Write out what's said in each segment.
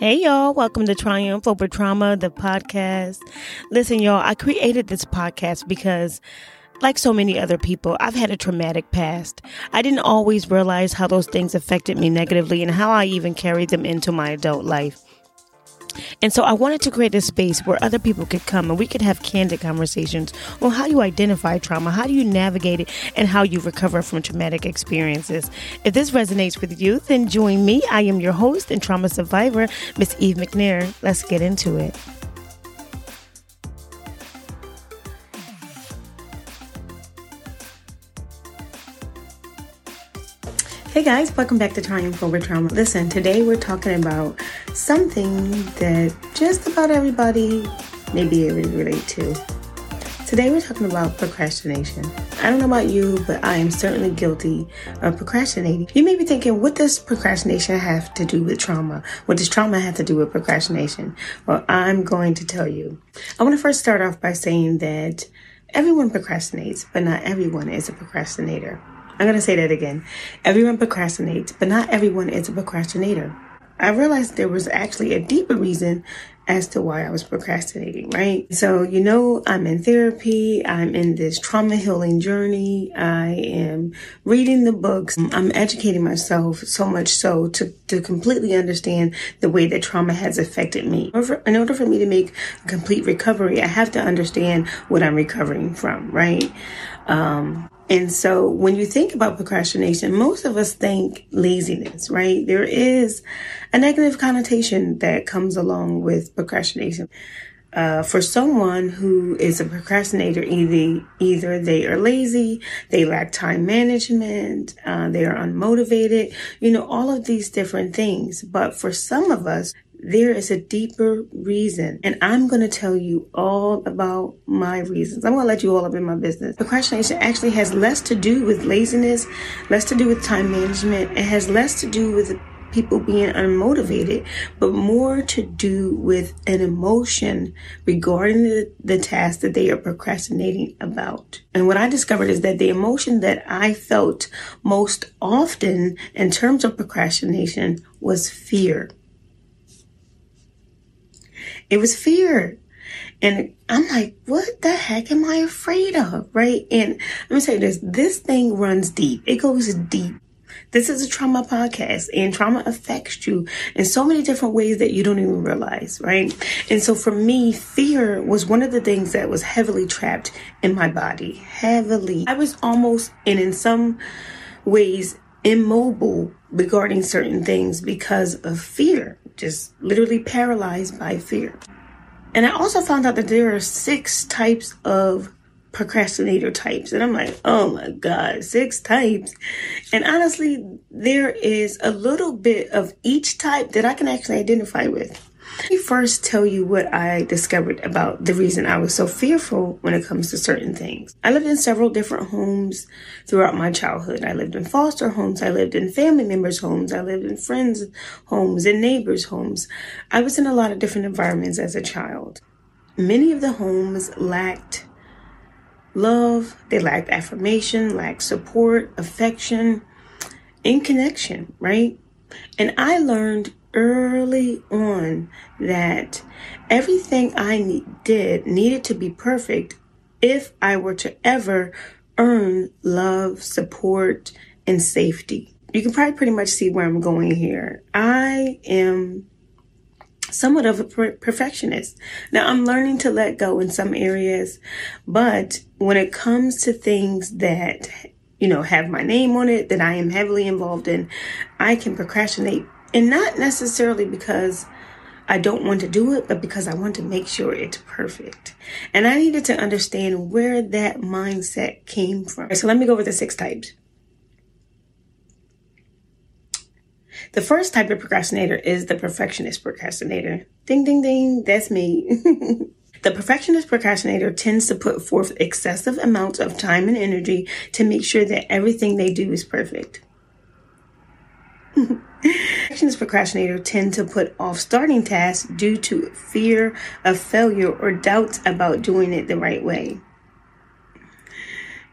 Hey y'all, welcome to Triumph Over Trauma, the podcast. Listen y'all, I created this podcast because like so many other people, I've had a traumatic past. I didn't always realize how those things affected me negatively and how I even carried them into my adult life. And so I wanted to create a space where other people could come and we could have candid conversations on how you identify trauma, how do you navigate it, and how you recover from traumatic experiences. If this resonates with you, then join me. I am your host and trauma survivor, Miss Eve McNair. Let's get into it. Hey guys, welcome back to Triumph Over Trauma. Listen, today we're talking about something that just about everybody may be able to relate to. Today we're talking about procrastination. I don't know about you, but I am certainly guilty of procrastinating. You may be thinking, what does procrastination have to do with trauma? What does trauma have to do with procrastination? Well, I'm going to tell you. I want to first start off by saying that everyone procrastinates, but not everyone is a procrastinator. I'm going to say that again. Everyone procrastinates, but not everyone is a procrastinator. I realized there was actually a deeper reason as to why I was procrastinating, right? So, you know, I'm in therapy. I'm in this trauma healing journey. I am reading the books. I'm educating myself so much so to completely understand the way that trauma has affected me. In order for me to make a complete recovery, I have to understand what I'm recovering from, right? And so when you think about procrastination, most of us think laziness, right? There is a negative connotation that comes along with procrastination. For someone who is a procrastinator, either they are lazy, they lack time management, they are unmotivated, you know, all of these different things. But for some of us, there is a deeper reason, and I'm going to tell you all about my reasons. I'm going to let you all up in my business. Procrastination actually has less to do with laziness, less to do with time management. It has less to do with people being unmotivated, but more to do with an emotion regarding the task that they are procrastinating about. And what I discovered is that the emotion that I felt most often in terms of procrastination was fear. It was fear. And I'm like, what the heck am I afraid of? Right? And let me tell you this thing runs deep. It goes deep. This is a trauma podcast, and trauma affects you in so many different ways that you don't even realize, right? And so for me, fear was one of the things that was heavily trapped in my body. Heavily. I was almost, and in some ways, immobile regarding certain things because of fear. Just literally paralyzed by fear. And I also found out that there are 6 types of procrastinator types. And I'm like, oh my God, 6 types. And honestly, there is a little bit of each type that I can actually identify with. Let me first tell you what I discovered about the reason I was so fearful when it comes to certain things. I lived in several different homes throughout my childhood. I lived in foster homes. I lived in family members' homes. I lived in friends' homes and neighbors' homes. I was in a lot of different environments as a child. Many of the homes lacked love. They lacked affirmation, lacked support, affection, and connection, right? And I learned early on that everything I needed to be perfect if I were to ever earn love, support, and safety. You can probably pretty much see where I'm going here. I am somewhat of a perfectionist. Now, I'm learning to let go in some areas, but when it comes to things that, you know, have my name on it, that I am heavily involved in, I can procrastinate. And not necessarily because I don't want to do it, but because I want to make sure it's perfect. And I needed to understand where that mindset came from. So let me go over the 6 types. The first type of procrastinator is the perfectionist procrastinator. Ding, ding, ding. That's me. The perfectionist procrastinator tends to put forth excessive amounts of time and energy to make sure that everything they do is perfect. Perfectionist procrastinators tend to put off starting tasks due to fear of failure or doubts about doing it the right way.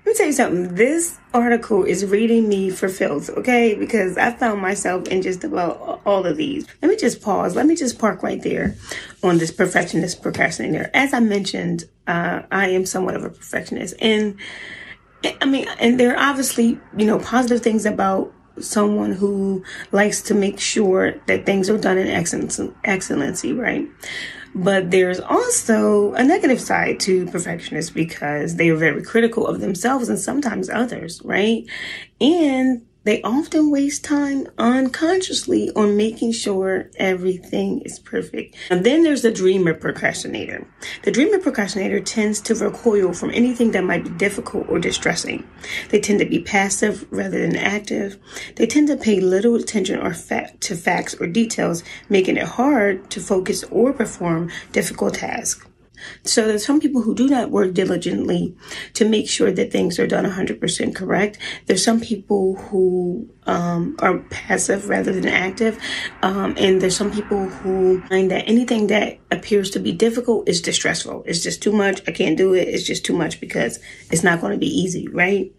Let me tell you something. This article is reading me for filth, okay? Because I found myself in just about all of these. Let me just pause. Let me just park right there on this perfectionist procrastinator. As I mentioned, I am somewhat of a perfectionist. And I mean, and there are obviously, you know, positive things about someone who likes to make sure that things are done in excellency, right? But there's also a negative side to perfectionists because they are very critical of themselves and sometimes others, right? And they often waste time unconsciously on making sure everything is perfect. And then there's the dreamer procrastinator. The dreamer procrastinator tends to recoil from anything that might be difficult or distressing. They tend to be passive rather than active. They tend to pay little attention or to facts or details, making it hard to focus or perform difficult tasks. So there's some people who do not work diligently to make sure that things are done 100% correct. There's some people who are passive rather than active. And there's some people who find that anything that appears to be difficult is distressful. It's just too much. I can't do it. It's just too much because it's not going to be easy, right?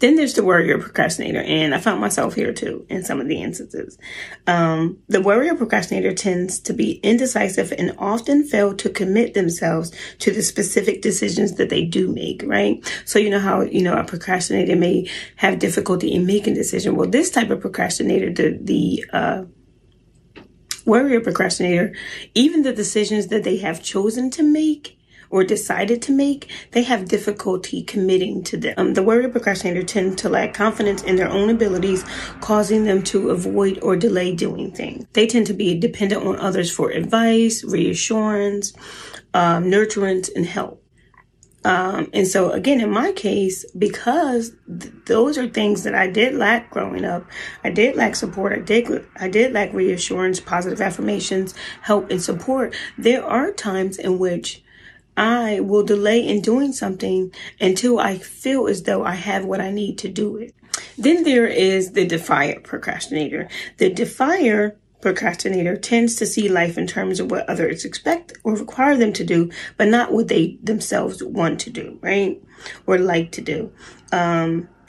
Then there's the warrior procrastinator, and I found myself here too in some of the instances. The warrior procrastinator tends to be indecisive and often fail to commit themselves to the specific decisions that they do make, right? So you know how, you know, a procrastinator may have difficulty in making a decision. Well, this type of procrastinator, the warrior procrastinator, even the decisions that they have chosen to make or decided to make, they have difficulty committing to them. The warrior procrastinator tend to lack confidence in their own abilities, causing them to avoid or delay doing things. They tend to be dependent on others for advice, reassurance, nurturance, and help. And so again, in my case, because those are things that I did lack growing up, I did lack support. I did lack reassurance, positive affirmations, help, and support. There are times in which I will delay in doing something until I feel as though I have what I need to do it. Then there is the defier procrastinator. The defier procrastinator tends to see life in terms of what others expect or require them to do, but not what they themselves want to do, right? Or like to do.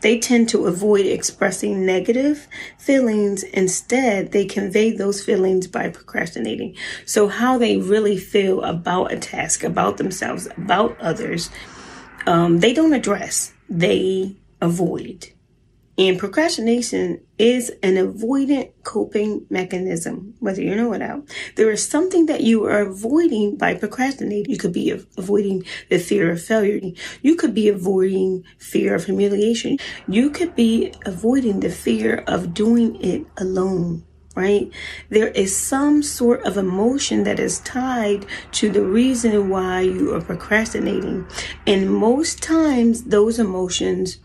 They tend to avoid expressing negative feelings. Instead, they convey those feelings by procrastinating. So how they really feel about a task, about themselves, about others, they don't address, they avoid. And procrastination is an avoidant coping mechanism, whether you know it or not. There is something that you are avoiding by procrastinating. You could be avoiding the fear of failure. You could be avoiding fear of humiliation. You could be avoiding the fear of doing it alone, right? There is some sort of emotion that is tied to the reason why you are procrastinating. And most times those emotions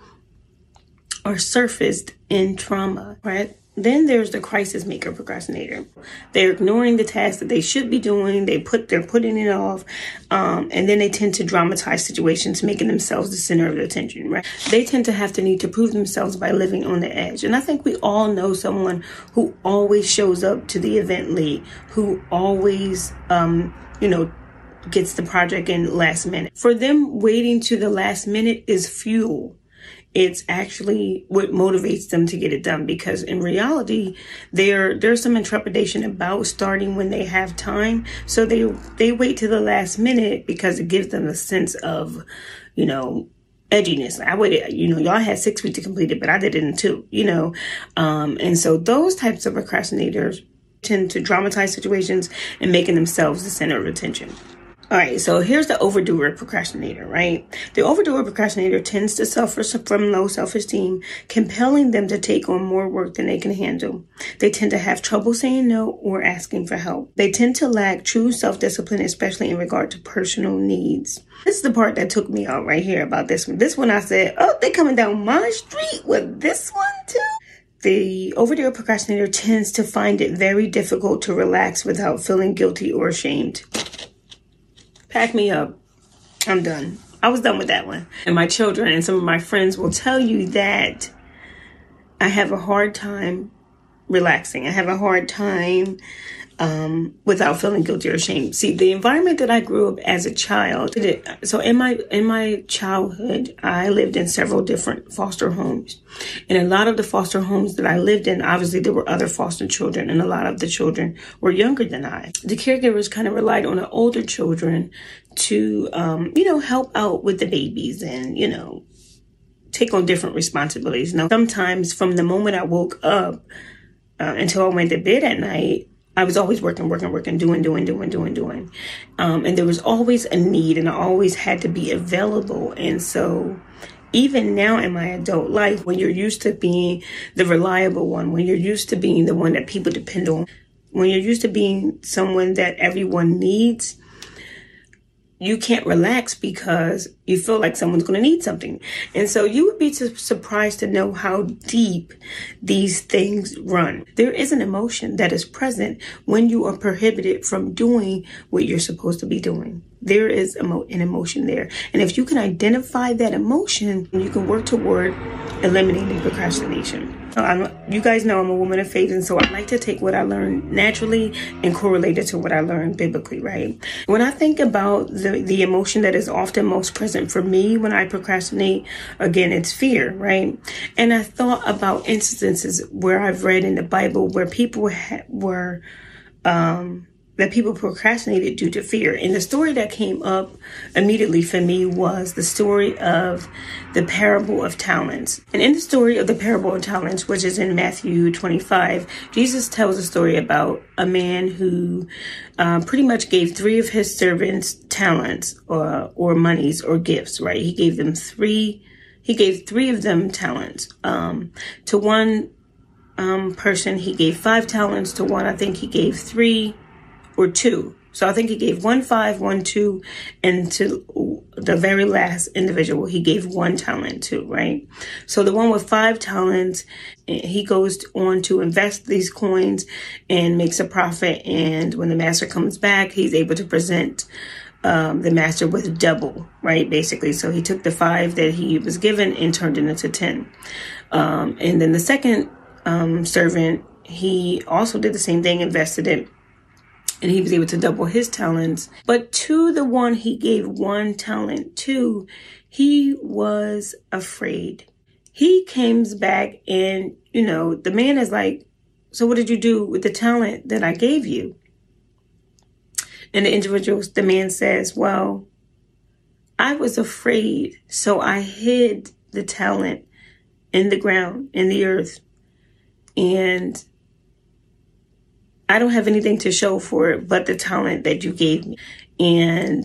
are surfaced in trauma, right? Then there's the crisis maker procrastinator. They're ignoring the tasks that they should be doing. They're putting it off. And then they tend to dramatize situations, making themselves the center of the attention, right? They tend to need to prove themselves by living on the edge. And I think we all know someone who always shows up to the event late, who always, you know, gets the project in last minute. For them, waiting to the last minute is fuel. It's actually what motivates them to get it done, because in reality, there's some intrepidation about starting when they have time. So they wait to the last minute because it gives them a sense of, you know, edginess. I waited, you know, y'all had 6 weeks to complete it, but I did it in 2, you know. And so those types of procrastinators tend to dramatize situations and making themselves the center of attention. All right, so here's the overdoer procrastinator, right? The overdoer procrastinator tends to suffer from low self-esteem, compelling them to take on more work than they can handle. They tend to have trouble saying no or asking for help. They tend to lack true self-discipline, especially in regard to personal needs. This is the part that took me out right here about this one. This one I said, oh, they coming down my street with this one too? The overdoer procrastinator tends to find it very difficult to relax without feeling guilty or ashamed. Pack me up. I'm done. I was done with that one. And my children and some of my friends will tell you that I have a hard time relaxing. I have a hard time without feeling guilty or ashamed. See, the environment that I grew up as a child. So in my childhood, I lived in several different foster homes. And a lot of the foster homes that I lived in, obviously there were other foster children, and a lot of the children were younger than I. The caregivers kind of relied on the older children to, help out with the babies and, take on different responsibilities. Now, sometimes from the moment I woke up until I went to bed at night, I was always working, doing. And there was always a need, and I always had to be available. And so even now in my adult life, when you're used to being the reliable one, when you're used to being the one that people depend on, when you're used to being someone that everyone needs, you can't relax because you feel like someone's going to need something. And so you would be surprised to know how deep these things run. There is an emotion that is present when you are prohibited from doing what you're supposed to be doing. There is an emotion there. And if you can identify that emotion, you can work toward eliminating procrastination. You guys know I'm a woman of faith, and so I like to take what I learned naturally and correlate it to what I learned biblically, right? When I think about the emotion that is often most present for me when I procrastinate, again, it's fear, right? And I thought about instances where I've read in the Bible where people that people procrastinated due to fear. And the story that came up immediately for me was the story of the parable of talents. And in the story of the parable of talents, which is in Matthew 25, Jesus tells a story about a man who pretty much gave three of his servants talents or monies or gifts, right? He gave three of them talents. To one person, he gave 5 talents. To one, I think he gave 3 or 2. So I think he gave 1 5, 1 2, and to the very last individual, he gave 1 talent to, right? So the one with 5 talents, he goes on to invest these coins and makes a profit. And when the master comes back, he's able to present the master with double, right? Basically, so he took the 5 that he was given and turned it into 10. And then the second servant, he also did the same thing, invested it. And he was able to double his talents. But to the one he gave 1 talent to, he was afraid. He comes back and, the man is like, so what did you do with the talent that I gave you? And the man says, well, I was afraid, so I hid the talent in the ground, in the earth. And I don't have anything to show for it but the talent that you gave me. And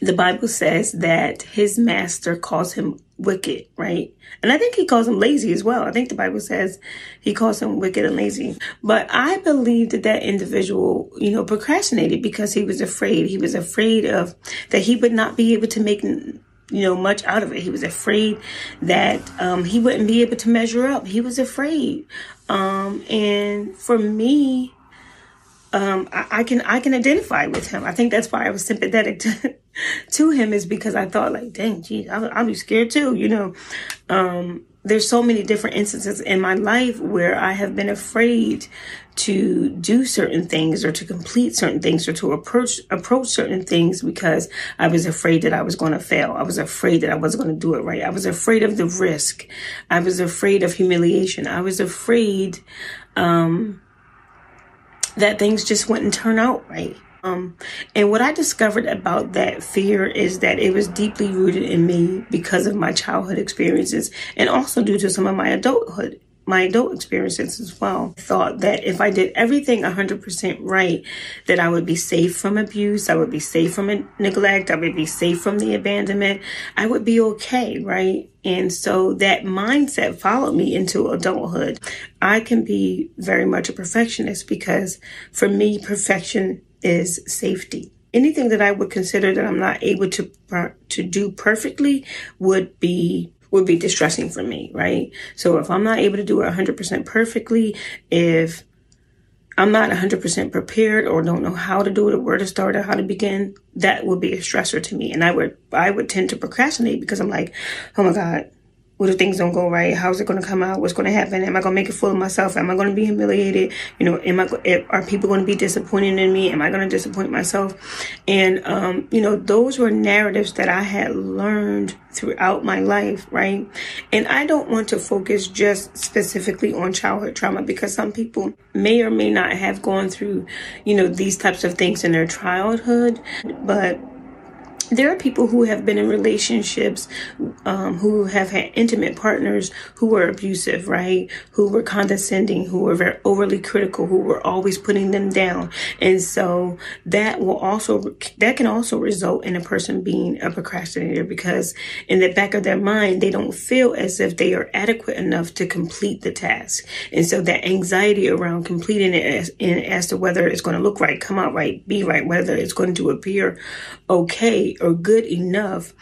the Bible says that his master calls him wicked, right? And I think he calls him lazy as well. I think the Bible says he calls him wicked and lazy. But I believe that individual, procrastinated because he was afraid. He was afraid of that he would not be able to make much out of it. He was afraid that he wouldn't be able to measure up. He was afraid. And for me, I can identify with him. I think that's why I was sympathetic to him, is because I thought like, dang, geez, I'll be scared too. There's so many different instances in my life where I have been afraid to do certain things or to complete certain things or to approach certain things because I was afraid that I was going to fail. I was afraid that I wasn't going to do it right. I was afraid of the risk. I was afraid of humiliation. I was afraid that things just wouldn't turn out right. And what I discovered about that fear is that it was deeply rooted in me because of my childhood experiences and also due to some of my adult experiences as well. I thought that if I did everything 100% right, that I would be safe from abuse, I would be safe from neglect, I would be safe from the abandonment, I would be okay, right? And so that mindset followed me into adulthood. I can be very much a perfectionist because for me, perfection is safety. Anything that I would consider that I'm not able to do perfectly would be distressing for me, right? So if I'm not able to do it 100% perfectly, if I'm not 100% prepared or don't know how to do it or where to start or how to begin, that would be a stressor to me. And I would tend to procrastinate because I'm like, oh my God, what if things don't go right? How's it going to come out? What's going to happen? Am I going to make a fool of myself? Am I going to be humiliated? You know, are people going to be disappointed in me? Am I going to disappoint myself? And, you know, those were narratives that I had learned throughout my life, right? And I don't want to focus just specifically on childhood trauma, because some people may or may not have gone through, you know, these types of things in their childhood, but there are people who have been in relationships, who have had intimate partners who were abusive, right? Who were condescending, who were very overly critical, who were always putting them down. And so that will also, that can also result in a person being a procrastinator, because in the back of their mind, they don't feel as if they are adequate enough to complete the task. And so that anxiety around completing it as to whether it's going to look right, come out right, be right, whether it's going to appear okay or good enough,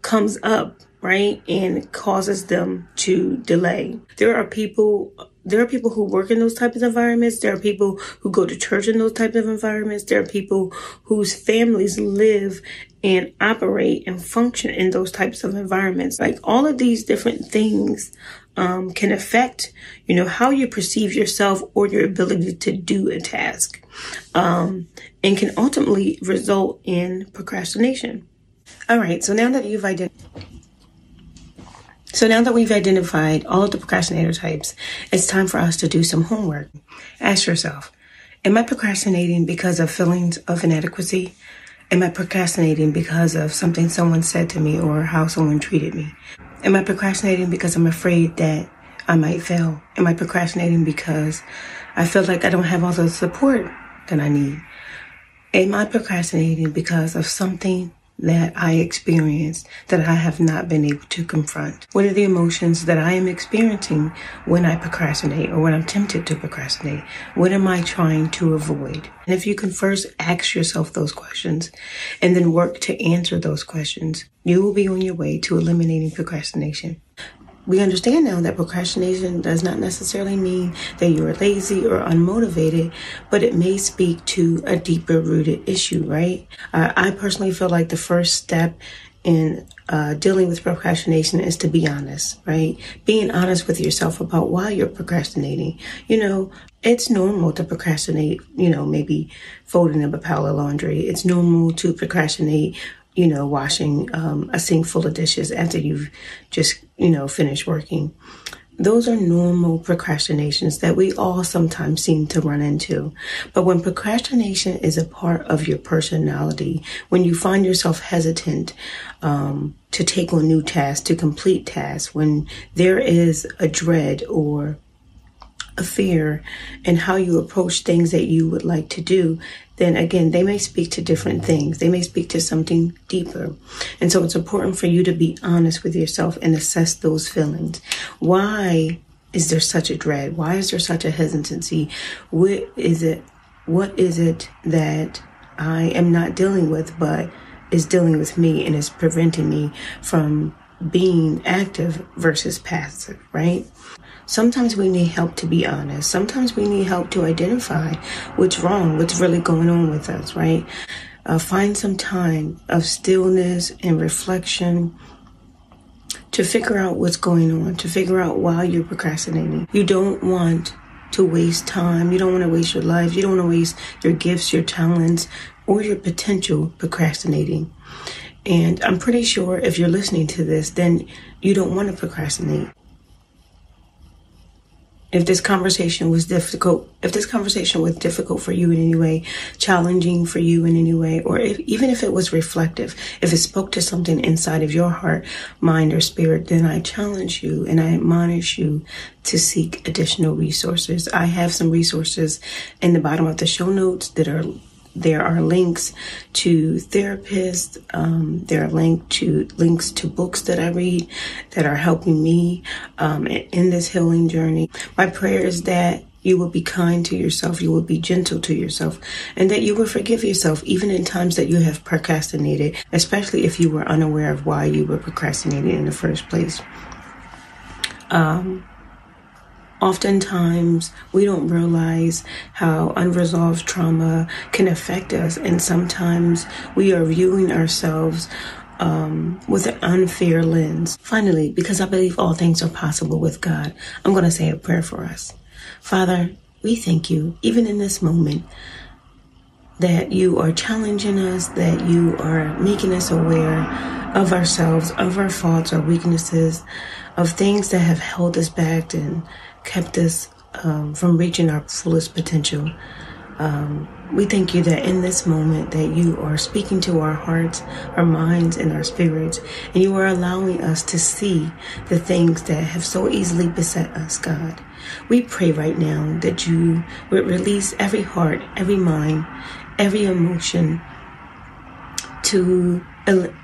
comes up, right, and causes them to delay. There are people who work in those types of environments. There are people who go to church in those types of environments. There are people whose families live and operate and function in those types of environments. Like, all of these different things can affect, you know, how you perceive yourself or your ability to do a task, and can ultimately result in procrastination. All right, so now that we've identified all of the procrastinator types, it's time for us to do some homework. Ask yourself, am I procrastinating because of feelings of inadequacy? Am I procrastinating because of something someone said to me or how someone treated me? Am I procrastinating because I'm afraid that I might fail? Am I procrastinating because I feel like I don't have all the support that I need? Am I procrastinating because of something that I experienced that I have not been able to confront? What are the emotions that I am experiencing when I procrastinate, or when I'm tempted to procrastinate? What am I trying to avoid? And if you can first ask yourself those questions and then work to answer those questions, you will be on your way to eliminating procrastination. We understand now that procrastination does not necessarily mean that you are lazy or unmotivated, but it may speak to a deeper rooted issue, right? I personally feel like the first step in dealing with procrastination is to be honest, right? Being honest with yourself about why you're procrastinating. You know, it's normal to procrastinate, you know, maybe folding up a pile of laundry. It's normal to procrastinate, you know, washing a sink full of dishes after you've just, you know, finished working. Those are normal procrastinations that we all sometimes seem to run into. But when procrastination is a part of your personality, when you find yourself hesitant to take on new tasks, to complete tasks, when there is a dread or a fear in how you approach things that you would like to do, then again, they may speak to different things. They may speak to something deeper. And so it's important for you to be honest with yourself and assess those feelings. Why is there such a dread? Why is there such a hesitancy? What is it that I am not dealing with, but is dealing with me and is preventing me from being active versus passive, right? Sometimes we need help to be honest. Sometimes we need help to identify what's wrong, what's really going on with us, right? Find some time of stillness and reflection to figure out what's going on, to figure out why you're procrastinating. You don't want to waste time. You don't want to waste your life. You don't want to waste your gifts, your talents, or your potential procrastinating. And I'm pretty sure if you're listening to this, then you don't want to procrastinate. If this conversation was difficult for you in any way, challenging for you in any way, or even if it was reflective, if it spoke to something inside of your heart, mind, or spirit, then I challenge you and I admonish you to seek additional resources. I have some resources in the bottom of the show notes that are, there are links to therapists. There are links to books that I read that are helping me in this healing journey. My prayer is that you will be kind to yourself, you will be gentle to yourself, and that you will forgive yourself even in times that you have procrastinated, especially if you were unaware of why you were procrastinating in the first place. Oftentimes, we don't realize how unresolved trauma can affect us, and sometimes we are viewing ourselves with an unfair lens. Finally, because I believe all things are possible with God, I'm going to say a prayer for us. Father, we thank you, even in this moment, that you are challenging us, that you are making us aware of ourselves, of our faults, our weaknesses, of things that have held us back and kept us from reaching our fullest potential. We thank you that in this moment that you are speaking to our hearts, our minds, and our spirits, and you are allowing us to see the things that have so easily beset us, God. We pray right now that you would release every heart, every mind, every emotion to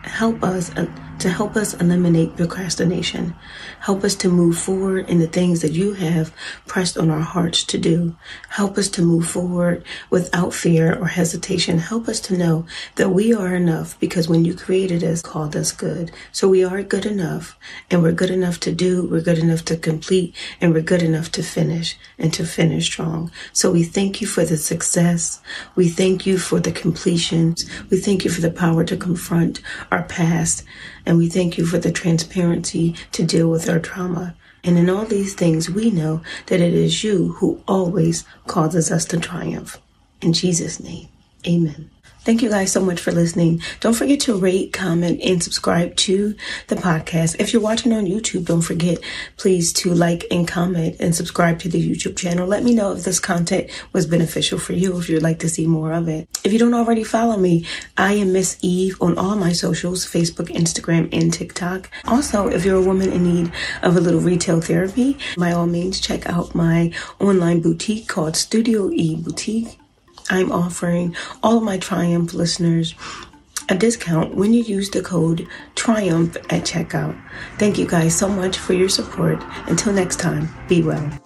help us eliminate procrastination. Help us to move forward in the things that you have pressed on our hearts to do. Help us to move forward without fear or hesitation. Help us to know that we are enough, because when you created us, called us good. So we are good enough, and we're good enough to do, we're good enough to complete, and we're good enough to finish, and to finish strong. So we thank you for the success. We thank you for the completions. We thank you for the power to confront our past. And we thank you for the transparency to deal with our trauma. And in all these things, we know that it is you who always causes us to triumph. In Jesus' name, amen. Thank you guys so much for listening. Don't forget to rate, comment, and subscribe to the podcast. If you're watching on YouTube, don't forget, please, to like and comment and subscribe to the YouTube channel. Let me know if this content was beneficial for you, if you'd like to see more of it. If you don't already follow me, I am Miss Eve on all my socials, Facebook, Instagram, and TikTok. Also, if you're a woman in need of a little retail therapy, by all means, check out my online boutique called Studio E Boutique. I'm offering all of my Triumph listeners a discount when you use the code TRIUMPH at checkout. Thank you guys so much for your support. Until next time, be well.